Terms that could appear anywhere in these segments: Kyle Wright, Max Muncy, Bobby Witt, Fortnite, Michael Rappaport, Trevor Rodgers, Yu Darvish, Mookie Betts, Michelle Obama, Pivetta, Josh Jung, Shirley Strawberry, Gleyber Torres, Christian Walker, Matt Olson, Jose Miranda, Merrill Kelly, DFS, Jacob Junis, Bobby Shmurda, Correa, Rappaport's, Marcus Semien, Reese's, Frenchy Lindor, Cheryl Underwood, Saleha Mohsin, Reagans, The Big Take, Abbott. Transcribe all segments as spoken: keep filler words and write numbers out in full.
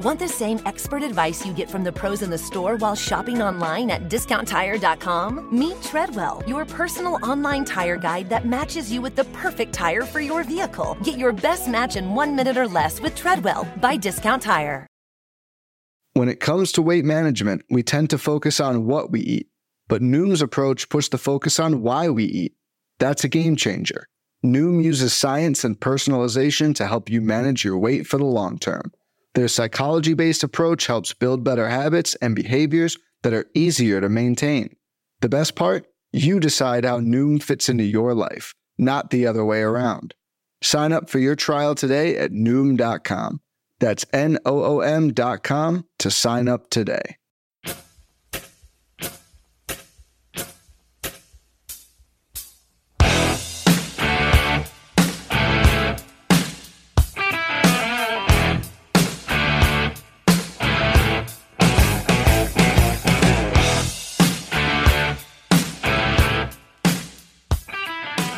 Want the same expert advice you get from the pros in the store while shopping online at discount tire dot com? Meet Treadwell, your personal online tire guide that matches you with the perfect tire for your vehicle. Get your best match in one minute or less with Treadwell by Discount Tire. When it comes to weight management, we tend to focus on what we eat, but Noom's approach puts the focus on why we eat. That's a game changer. Noom uses science and personalization to help you manage your weight for the long term. Their psychology-based approach helps build better habits and behaviors that are easier to maintain. The best part? You decide how Noom fits into your life, not the other way around. Sign up for your trial today at noom dot com. That's N O O M dot com to sign up today.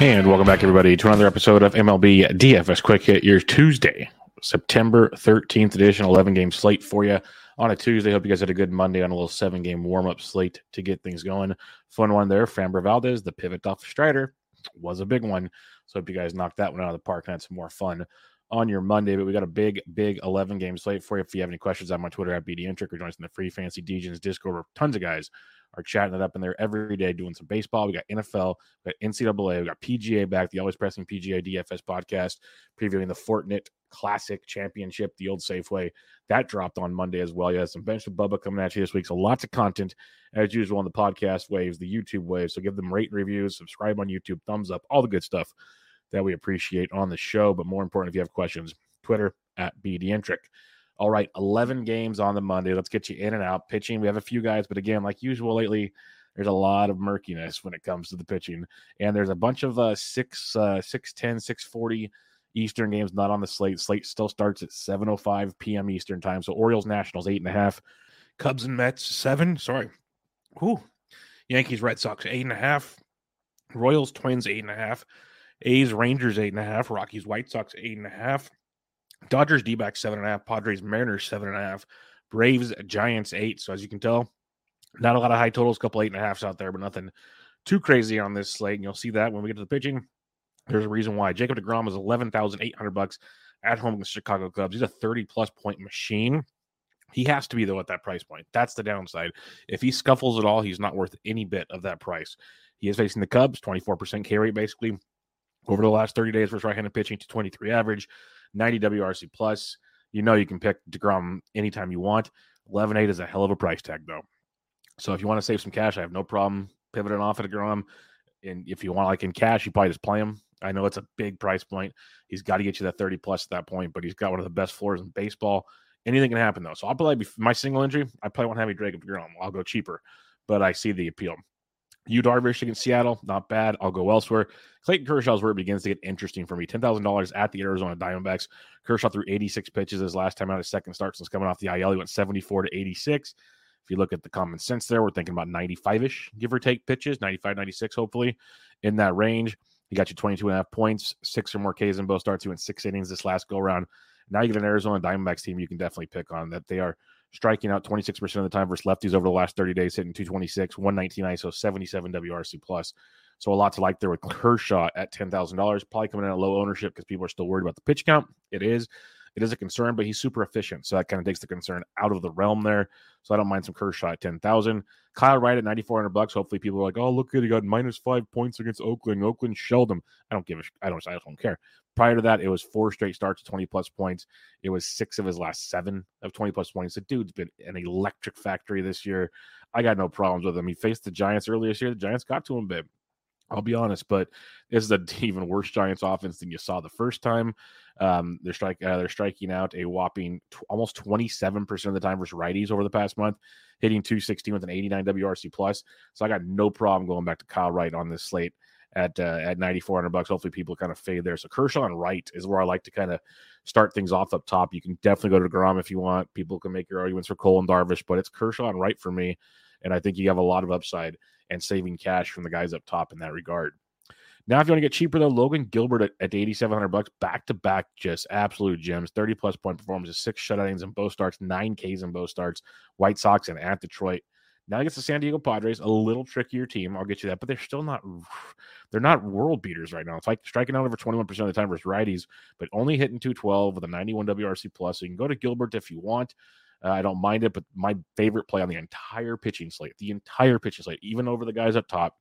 And welcome back, everybody, to another episode of M L B D F S Quick Hit, your Tuesday, September thirteenth edition, eleven-game slate for you on a Tuesday. Hope you guys had a good Monday on a little seven-game warm-up slate to get things going. Fun one there. Framber Valdez, the pivot off Strider, was a big one. So hope you guys knocked that one out of the park and had some more fun on your Monday. But we got a big, big eleven-game slate for you. If you have any questions, I'm on Twitter at B D Intric or join us in the Free Fancy D Js Discord where tons of guys are chatting it up in there every day, doing some baseball. We got N F L, we got N C double A, we got P G A back, the Always Pressing P G A D F S podcast, previewing the Fortnite Classic Championship, the old Safeway. That dropped on Monday as well. You have some Bench to Bubba coming at you this week. So lots of content, as usual, on the podcast waves, the YouTube waves. So give them rate and reviews, subscribe on YouTube, thumbs up, all the good stuff that we appreciate on the show. But more important, if you have questions, Twitter at B D Intric. All right, eleven games on the Monday. Let's get you in and out. Pitching, we have a few guys, but again, like usual lately, there's a lot of murkiness when it comes to the pitching. And there's a bunch of uh, six, uh, six ten, six forty Eastern games not on the slate. Slate still starts at seven oh five p.m. Eastern time. So Orioles, Nationals, eight and a half. Cubs and Mets, seven. Sorry. Whew. Yankees, Red Sox, eight and a half. Royals, Twins, eight and a half. A's, Rangers, eight and a half. Rockies, White Sox, eight and a half. Dodgers, D-backs, seven and a half. Padres, Mariners, seven and a half. Braves, Giants, eight. So as you can tell, not a lot of high totals, a couple eight and a halves out there, but nothing too crazy on this slate. And you'll see that when we get to the pitching. There's a reason why. Jacob DeGrom is eleven thousand eight hundred bucks at home against Chicago Cubs. He's a thirty-plus point machine. He has to be, though, at that price point. That's the downside. If he scuffles at all, he's not worth any bit of that price. He is facing the Cubs, twenty-four percent K rate basically over the last thirty days versus right-handed pitching, two twenty-three average. ninety W R C plus. You know you can pick DeGrom anytime you want. eleven eight is a hell of a price tag, though. So if you want to save some cash, I have no problem pivoting off of DeGrom. And if you want, like in cash, you probably just play him. I know it's a big price point. He's got to get you that thirty plus at that point, but he's got one of the best floors in baseball. Anything can happen, though. So I'll probably be my single injury. I probably won't have any Jacob DeGrom. I'll go cheaper, but I see the appeal. Yu Darvish against Seattle, not bad. I'll go elsewhere. Clayton Kershaw is where it begins to get interesting for me. ten thousand dollars at the Arizona Diamondbacks. Kershaw threw eighty-six pitches his last time out, his second start since coming off the I L. He went seventy-four to eighty-six. If you look at the common sense there, we're thinking about ninety-five-ish, give or take pitches, ninety-five, ninety-six, hopefully, in that range. He got you twenty-two and a half points, six or more Ks in both starts. He went six innings this last go-around. Now you get an Arizona Diamondbacks team you can definitely pick on, that they are striking out twenty-six percent of the time versus lefties over the last thirty days, hitting two twenty-six, one nineteen I S O, seventy-seven W R C plus. So a lot to like there with Kershaw at ten thousand dollars, probably coming in at low ownership because people are still worried about the pitch count. It is. It is a concern, but he's super efficient, so that kind of takes the concern out of the realm there. So I don't mind some Kershaw at ten thousand. Kyle Wright at ninety-four hundred bucks. Hopefully people are like, oh, look at, he got minus five points against Oakland. Oakland shelled him. I don't give a sh- I don't, I don't care. Prior to that, it was four straight starts, twenty-plus points. It was six of his last seven of twenty-plus points. The dude's been an electric factory this year. I got no problems with him. He faced the Giants earlier this year. The Giants got to him, babe. I'll be honest, but this is an even worse Giants offense than you saw the first time. Um, they're, strike, uh, they're striking out a whopping t- almost twenty-seven percent of the time versus righties over the past month, hitting two sixteen with an eighty-nine W R C plus. So I got no problem going back to Kyle Wright on this slate at uh, at ninety-four hundred bucks. Hopefully people kind of fade there. So Kershaw and Wright is where I like to kind of start things off up top. You can definitely go to DeGrom if you want. People can make your arguments for Cole and Darvish, but it's Kershaw and Wright for me, and I think you have a lot of upside and saving cash from the guys up top in that regard. Now, if you want to get cheaper, though, Logan Gilbert at, at eighty-seven hundred bucks, back-to-back just absolute gems, thirty-plus point performances, six shutout innings in both starts, nine Ks in both starts, White Sox and at Detroit. Now against the San Diego Padres, a little trickier team. I'll get you that, but they're still not they're not world beaters right now. It's like striking out over twenty-one percent of the time versus righties, but only hitting two twelve with a ninety-one W R C plus. So you can go to Gilbert if you want. Uh, I don't mind it, but my favorite play on the entire pitching slate, the entire pitching slate, even over the guys up top,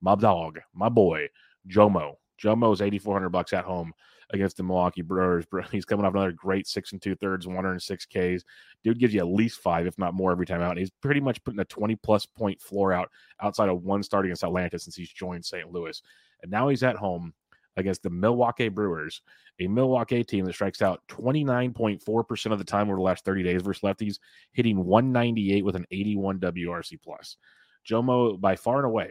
my dog, my boy, Jomo. Jomo is eighty-four hundred bucks at home against the Milwaukee Brewers. He's coming off another great six and two thirds, one hundred and six Ks. Dude gives you at least five, if not more, every time out. And he's pretty much putting a twenty-plus point floor out outside of one start against Atlanta since he's joined Saint Louis. And now he's at home against the Milwaukee Brewers, a Milwaukee team that strikes out twenty-nine point four percent of the time over the last thirty days versus lefties, hitting one ninety-eight with an eighty-one W R C plus. Jomo, by far and away,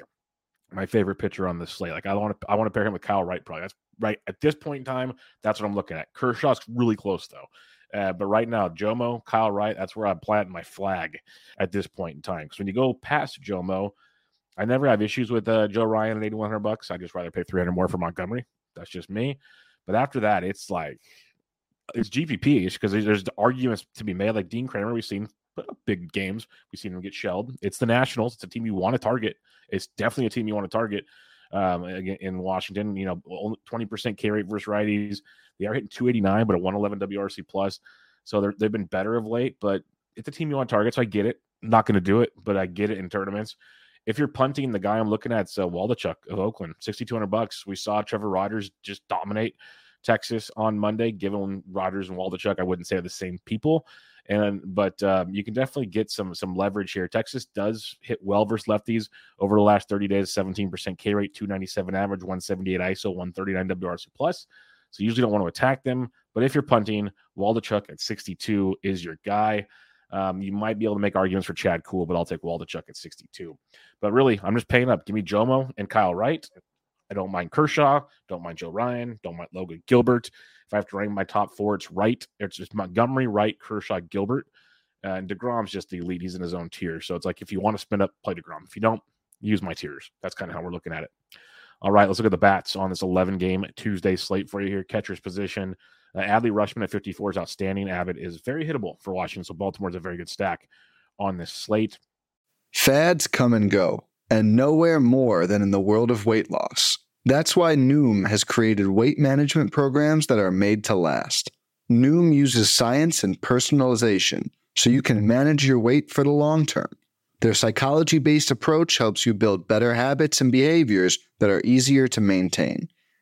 my favorite pitcher on this slate. Like I want to, I want to pair him with Kyle Wright. Probably that's right at this point in time. That's what I'm looking at. Kershaw's really close though, uh, but right now Jomo, Kyle Wright. That's where I'm planting my flag at this point in time. Because when you go past Jomo, I never have issues with uh, Joe Ryan at eighty-one hundred bucks. I just rather pay three hundred more for Montgomery. That's just me. But after that, it's like it's G P Ps because there's the arguments to be made. Like Dean Kramer, we've seen big games. We've seen them get shelled. It's the Nationals. It's a team you want to target. It's definitely a team you want to target um, in Washington. You know, twenty percent K rate versus righties. They are hitting two eighty-nine, but a one eleven W R C plus. So they've been better of late, but it's a team you want to target. So I get it. I'm not going to do it, but I get it in tournaments. If you're punting, the guy I'm looking at is uh, Waldachuk of Oakland, sixty-two hundred bucks. We saw Trevor Rodgers just dominate Texas on Monday. Given Rodgers and Waldachuk, I wouldn't say are the same people. And but um, you can definitely get some some leverage here. Texas does hit well versus lefties over the last thirty days, seventeen percent K rate, two ninety-seven average, one seventy-eight I S O, one thirty-nine W R C plus. So you usually don't want to attack them. But if you're punting, Waldachuk at sixty-two is your guy. Um, you might be able to make arguments for Chad Kuhl, but I'll take Waldachuk at sixty-two. But really, I'm just paying up. Give me Jomo and Kyle Wright. I don't mind Kershaw, don't mind Joe Ryan, don't mind Logan Gilbert. If I have to rank my top four, it's Wright. It's just Montgomery, Wright, Kershaw, Gilbert. Uh, and DeGrom's just the elite. He's in his own tier. So it's like if you want to spin up, play DeGrom. If you don't, use my tiers. That's kind of how we're looking at it. All right, let's look at the bats on this eleven-game Tuesday slate for you here. Catcher's position. Uh, Adley Rutschman at fifty-four is outstanding. Abbott is very hittable for Washington, so Baltimore's a very good stack on this slate. Fads come and go, and nowhere more than in the world of weight loss. That's why Noom has created weight management programs that are made to last. Noom uses science and personalization so you can manage your weight for the long term. Their psychology-based approach helps you build better habits and behaviors that are easier to maintain.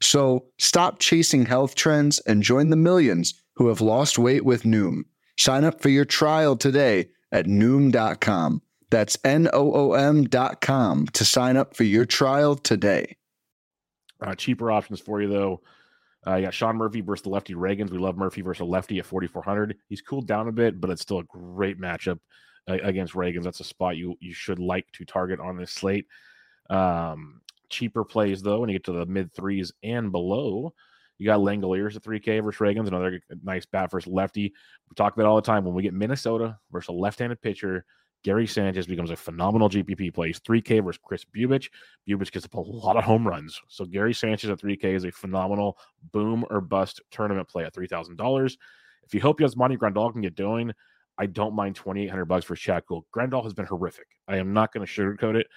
So stop chasing health trends and join the millions who have lost weight with Noom. Sign up for your trial today at Noom dot com. That's N O O M dot com to sign up for your trial today. Uh, cheaper options for you, though. Uh, you got Sean Murphy versus the lefty Reagans. We love Murphy versus a lefty at forty-four hundred. He's cooled down a bit, but it's still a great matchup uh, against Reagans. That's a spot you you should like to target on this slate. Um, cheaper plays, though, when you get to the mid-threes and below. You got Langoliers at three K versus Reagans, another nice bat versus lefty. We talk about it all the time. When we get Minnesota versus a left-handed pitcher, Gary Sanchez becomes a phenomenal G P P play. He's three K versus Chris Bubich. Bubich gets up a lot of home runs. So Gary Sanchez at three K is a phenomenal boom or bust tournament play at three thousand dollars. If you hope you have money, Grandal can get doing. I don't mind twenty-eight hundred bucks for Chad Kuhl. Grandal has been horrific. I am not going to sugarcoat it,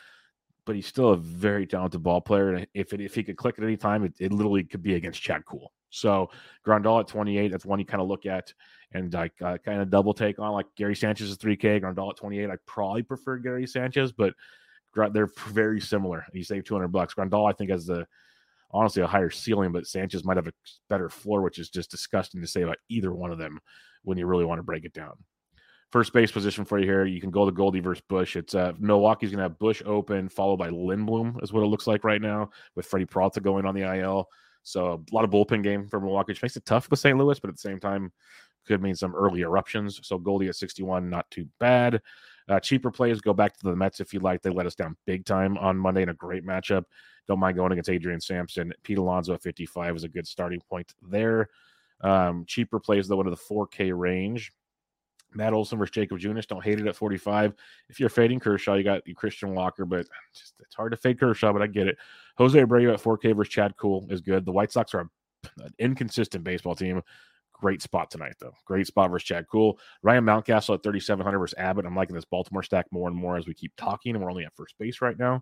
but he's still a very talented ball player. And if it, if he could click at any time, it, it literally could be against Chad Kuhl. So Grandal at twenty-eight, that's one you kind of look at and I uh, kind of double take on. Like Gary Sanchez is three K, Grandal at twenty-eight. I probably prefer Gary Sanchez, but they're very similar. You save two hundred bucks. Grandal, I think, has the honestly a higher ceiling, but Sanchez might have a better floor, which is just disgusting to say about either one of them when you really want to break it down. First base position for you here. You can go to Goldie versus Bush. It's uh, Milwaukee's going to have Bush open, followed by Lindblom is what it looks like right now, with Freddie Peralta going on the I L. So a lot of bullpen game for Milwaukee, which makes it tough with Saint Louis, but at the same time could mean some early eruptions. So Goldie at sixty-one, not too bad. Uh, cheaper plays, go back to the Mets if you like. They let us down big time on Monday in a great matchup. Don't mind going against Adrian Sampson. Pete Alonso at fifty-five is a good starting point there. Um, cheaper plays, though, into the four K range. Matt Olson versus Jacob Junis. Don't hate it at forty-five. If you're fading Kershaw, you got Christian Walker, but just, it's hard to fade Kershaw, but I get it. Jose Abreu at four K versus Chad Kuhl is good. The White Sox are a, an inconsistent baseball team. Great spot tonight, though. Great spot versus Chad Kuhl. Ryan Mountcastle at thirty-seven hundred versus Abbott. I'm liking this Baltimore stack more and more as we keep talking, and we're only at first base right now.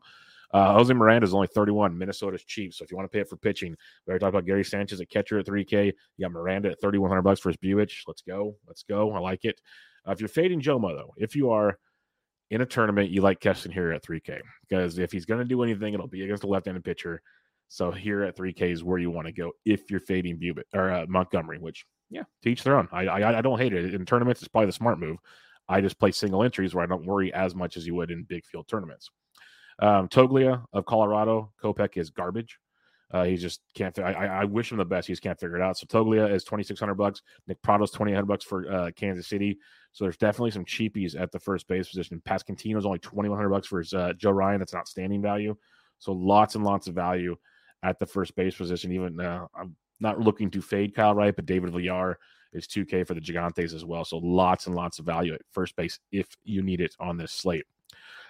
Uh, Jose Miranda is only thirty-one. Minnesota's cheap, so if you want to pay it for pitching, we already talked about Gary Sanchez at catcher at three K. You got Miranda at thirty-one hundred bucks versus Bubich. Let's go. Let's go. I like it. Uh, if you're fading Jomo, though, if you are in a tournament, you like Keston here at three K, because if he's going to do anything, it'll be against a left-handed pitcher. So here at three K is where you want to go if you're fading Bubich or uh, Montgomery, which, yeah, to each their own. I, I I don't hate it. In tournaments, it's probably the smart move. I just play single entries where I don't worry as much as you would in big field tournaments. Um, Toglia of Colorado. Kopech is garbage. Uh, he just can't. I, I wish him the best. He just can't figure it out. So Toglia is twenty-six hundred bucks. Nick Prado's twenty-eight hundred bucks for uh, Kansas City. So there's definitely some cheapies at the first base position. Pascantino's only twenty-one hundred bucks for his uh, Joe Ryan. That's an outstanding value. So lots and lots of value at the first base position. Even uh, I'm not looking to fade Kyle Wright, but David Villar is two K for the Gigantes as well. So lots and lots of value at first base if you need it on this slate.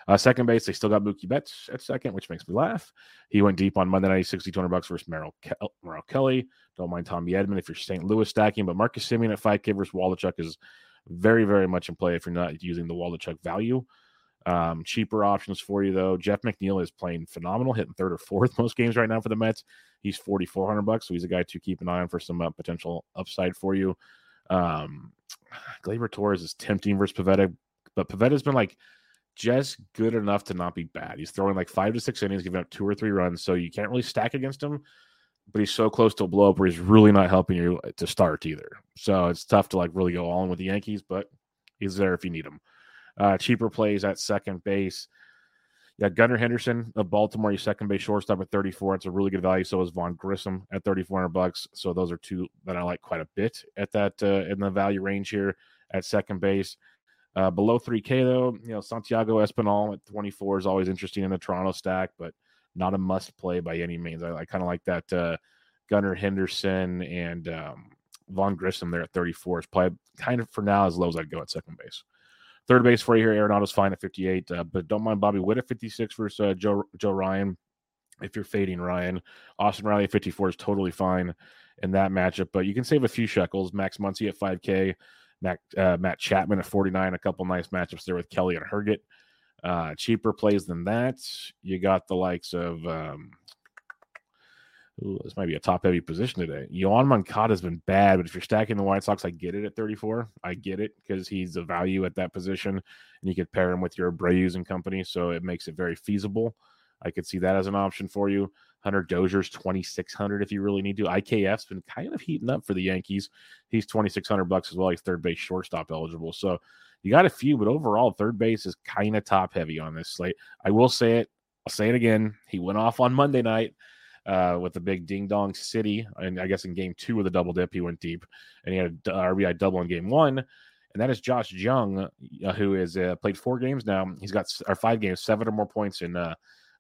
Uh, second base, they still got Mookie Betts at second, which makes me laugh. He went deep on Monday night, sixty-two hundred bucks versus Merrill, Ke- Merrill Kelly. Don't mind Tommy Edman if you're Saint Louis stacking, but Marcus Semien at five K versus Waldachuk is very, very much in play if you're not using the Waldachuk value. Um, cheaper options for you, though. Jeff McNeil is playing phenomenal, hitting third or fourth most games right now for the Mets. He's forty-four hundred bucks, so he's a guy to keep an eye on for some uh, potential upside for you. Um, Gleyber Torres is tempting versus Pivetta, but Pivetta's been like, just good enough to not be bad. He's throwing like five to six innings, giving up two or three runs, so you can't really stack against him, but he's so close to a blow up where he's really not helping you to start either. So it's tough to like really go all in with the Yankees, but he's there if you need him. Uh, cheaper plays at second base. Yeah, Gunnar Henderson of Baltimore, your second base shortstop at thirty-four. It's a really good value. So is Vaughn Grissom at thirty-four hundred bucks. So those are two that I like quite a bit at that uh, in the value range here at second base. Uh, below three K, though, you know, Santiago Espinal at twenty-four is always interesting in the Toronto stack, but not a must play by any means. I, I kind of like that uh, Gunnar Henderson and um, Vaughn Grissom there at thirty-four. It's probably kind of for now as low as I'd go at second base. Third base for you here, Arenado's fine at fifty-eight, uh, but don't mind Bobby Witt at fifty-six versus uh, Joe, Joe Ryan if you're fading Ryan. Austin Riley at fifty-four is totally fine in that matchup, but you can save a few shekels. Max Muncy at five K. Matt, uh, Matt Chapman at forty-nine, a couple nice matchups there with Kelly and Herget. Uh, cheaper plays than that. You got the likes of, um, ooh, this might be a top-heavy position today. Yohan Moncada's been bad, but if you're stacking the White Sox, I get it at thirty-four. I get it because he's a value at that position, and you could pair him with your Abreu's and company, so it makes it very feasible. I could see that as an option for you. Hunter Dozier's twenty-six hundred if you really need to. I K F's been kind of heating up for the Yankees. He's twenty-six hundred bucks as well. He's third base shortstop eligible. So you got a few, but overall, third base is kind of top heavy on this slate. I will say it. I'll say it again. He went off on Monday night uh, with the big ding dong city. And I guess in game two of the double dip, he went deep and he had a R B I double in game one. And that is Josh Jung, uh, who has uh, played four games now. He's got or five games, seven or more points in uh,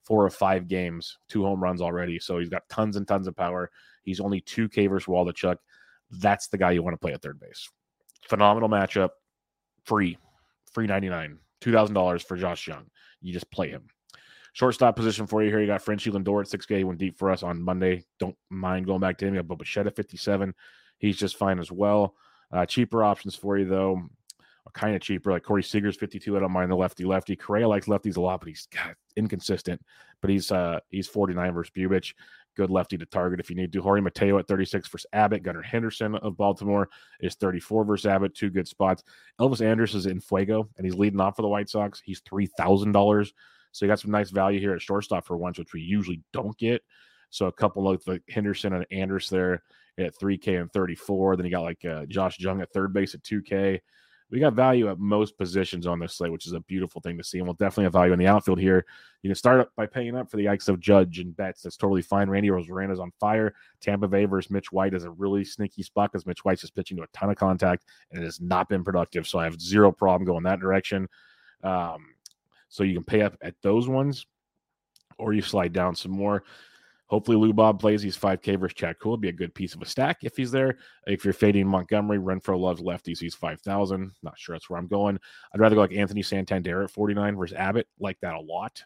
four of five games, two home runs already. So he's got tons and tons of power. He's only two K versus Waldachuk. That's the guy you want to play at third base. Phenomenal matchup. Free. Free ninety-nine. two thousand dollars for Josh Jung. You just play him. Shortstop position for you here. You got Frenchy Lindor at six K. He went deep for us on Monday. Don't mind going back to him. You got Bobichet at fifty-seven. He's just fine as well. Uh, cheaper options for you, though. Kind of cheaper, like Corey Seager's fifty-two. I don't mind the lefty lefty. Correa likes lefties a lot, but he's God, inconsistent. But he's uh he's forty-nine versus Bubich. Good lefty to target if you need to. Jorge Mateo at thirty-six versus Abbott. Gunnar Henderson of Baltimore is thirty-four versus Abbott. Two good spots. Elvis Andrus is in fuego, and he's leading off for the White Sox. He's three thousand dollars. So you got some nice value here at shortstop for once, which we usually don't get. So a couple of like Henderson and Anders there at three K and thirty-four. Then you got like uh, Josh Jung at third base at two K. We got value at most positions on this slate, which is a beautiful thing to see. And we'll definitely have value in the outfield here. You can start up by paying up for the likes of Judge and Betts. That's totally fine. Randy Rosaranda's on fire. Tampa Bay versus Mitch White is a really sneaky spot because Mitch White's just pitching to a ton of contact and it has not been productive. So I have zero problem going that direction. Um, so you can pay up at those ones or you slide down some more. Hopefully Lou Bob plays. He's five K versus Chad Kuhl. It'd be a good piece of a stack if he's there. If you're fading Montgomery, Renfroe loves lefties. He's five thousand. Not sure that's where I'm going. I'd rather go like Anthony Santander at forty-nine versus Abbott. Like that a lot.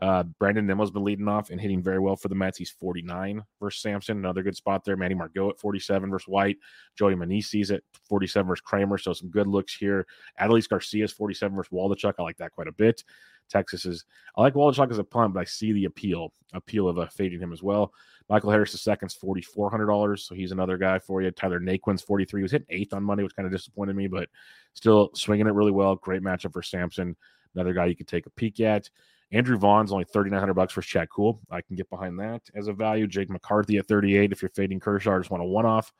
Uh, Brandon Nimmo's been leading off and hitting very well for the Mets. He's forty-nine versus Sampson. Another good spot there. Manny Margot at forty-seven versus White. Joey Manisi's at forty-seven versus Kramer. So some good looks here. Adolis Garcia's forty-seven versus Waldachuk. I like that quite a bit. Texas is, I like Waldachuk as a punt, but I see the appeal, appeal of uh, fading him as well. Michael Harris the second's forty-four hundred dollars, so he's another guy for you. Tyler Naquin's forty-three. He was hitting eighth on Monday, which kind of disappointed me, but still swinging it really well. Great matchup for Sampson. Another guy you could take a peek at. Andrew Vaughn's only thirty-nine hundred dollars for Chad Kuhl. I can get behind that as a value. Jake McCarthy at thirty-eight. If you're fading Kershaw, I just want a one-off.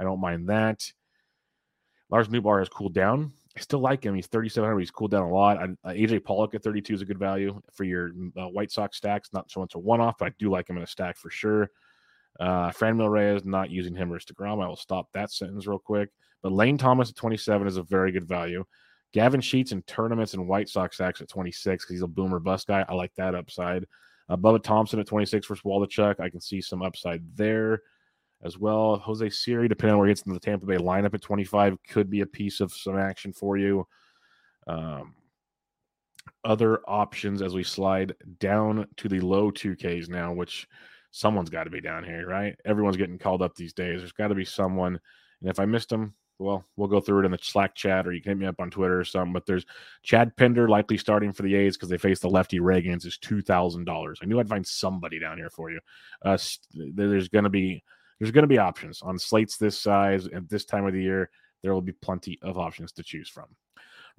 I don't mind that. Lars Newbar has cooled down. I still like him. He's thirty-seven hundred. He's cooled down a lot. I, uh, A J Pollock at thirty-two is a good value for your uh, White Sox stacks. Not so much a one-off, but I do like him in a stack for sure. Uh, Franmil Reyes, not using him versus DeGrom. I will stop that sentence real quick. But Lane Thomas at twenty-seven is a very good value. Gavin Sheets in tournaments and White Sox stacks at twenty-six because he's a boomer bust guy. I like that upside. Uh, Bubba Thompson at twenty-six versus Waldachuk. I can see some upside there as well. Jose Siri, depending on where he gets in the Tampa Bay lineup at twenty-five, could be a piece of some action for you. Um, other options as we slide down to the low two Ks now, which someone's got to be down here, right? Everyone's getting called up these days. There's got to be someone. And if I missed him, well, we'll go through it in the Slack chat, or you can hit me up on Twitter or something. But there's Chad Pinder likely starting for the A's because they face the lefty Reagans is two thousand dollars. I knew I'd find somebody down here for you. Uh, there's going to be There's going to be options on slates this size and this time of the year. There will be plenty of options to choose from.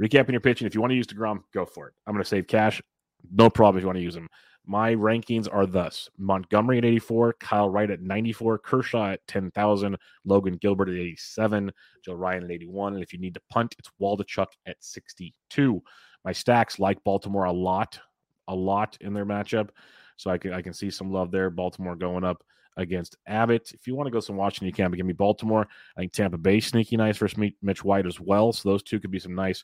Recapping your pitching, if you want to use DeGrom, go for it. I'm going to save cash. No problem if you want to use him. My rankings are thus: Montgomery at eighty-four, Kyle Wright at ninety-four, Kershaw at ten thousand, Logan Gilbert at eighty-seven, Joe Ryan at eighty-one. And if you need to punt, it's Waldachuk at sixty-two. My stacks like Baltimore a lot, a lot in their matchup. So I can, I can see some love there. Baltimore going up against Abbott. If you want to go some Washington, you can, but give me Baltimore. I think Tampa Bay sneaky nice versus Mitch White as well. So those two could be some nice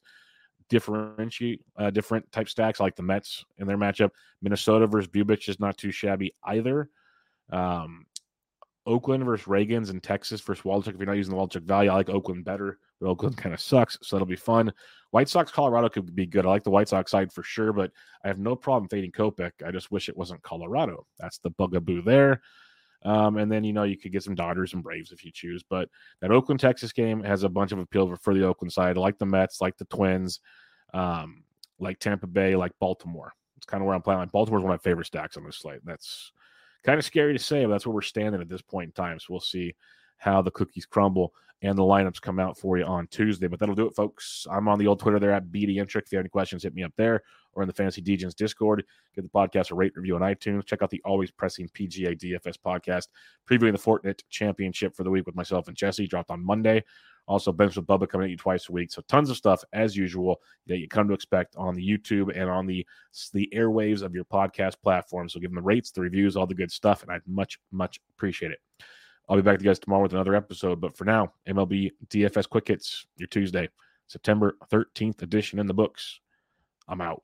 differentiate, uh, different type stacks. I like the Mets in their matchup. Minnesota versus Bubich is not too shabby either. Um, Oakland versus Reagans and Texas versus Waldachuk. If you're not using the Waldachuk value, I like Oakland better, but Oakland kind of sucks, so that'll be fun. White Sox, Colorado could be good. I like the White Sox side for sure, but I have no problem fading Kopech. I just wish it wasn't Colorado. That's the bugaboo there. Um, and then, you know, you could get some Dodgers and Braves if you choose. But that Oakland-Texas game has a bunch of appeal for, for the Oakland side. I like the Mets, like the Twins, um, like Tampa Bay, like Baltimore. It's kind of where I'm playing. Like Baltimore's one of my favorite stacks on this slate. That's kind of scary to say, but that's where we're standing at this point in time. So we'll see how the cookies crumble and the lineups come out for you on Tuesday. But that'll do it, folks. I'm on the old Twitter there at BDintric. If you have any questions, hit me up there or in the Fantasy Degens Discord. Give the podcast a rate, review on iTunes. Check out the Always Pressing P G A D F S podcast, previewing the Fortnite Championship for the week with myself and Jesse, dropped on Monday. Also, Bench with Bubba coming at you twice a week. So tons of stuff, as usual, that you come to expect on the YouTube and on the, the airwaves of your podcast platform. So give them the rates, the reviews, all the good stuff, and I'd much, much appreciate it. I'll be back to you guys tomorrow with another episode. But for now, M L B D F S Quick Hits, your Tuesday, September thirteenth edition in the books. I'm out.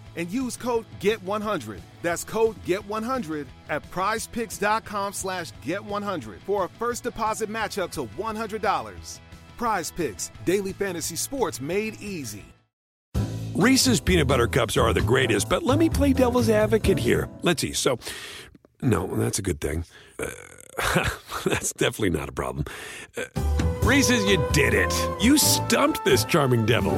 and use code get one hundred. That's code get one hundred at prizepicks.com slash get one hundred for a first deposit match up to one hundred dollars. PrizePicks, daily fantasy sports made easy. Reese's Peanut Butter Cups are the greatest, but let me play devil's advocate here. Let's see. So, no, that's a good thing. Uh, that's definitely not a problem. Uh, Reese's, you did it. You stumped this charming devil.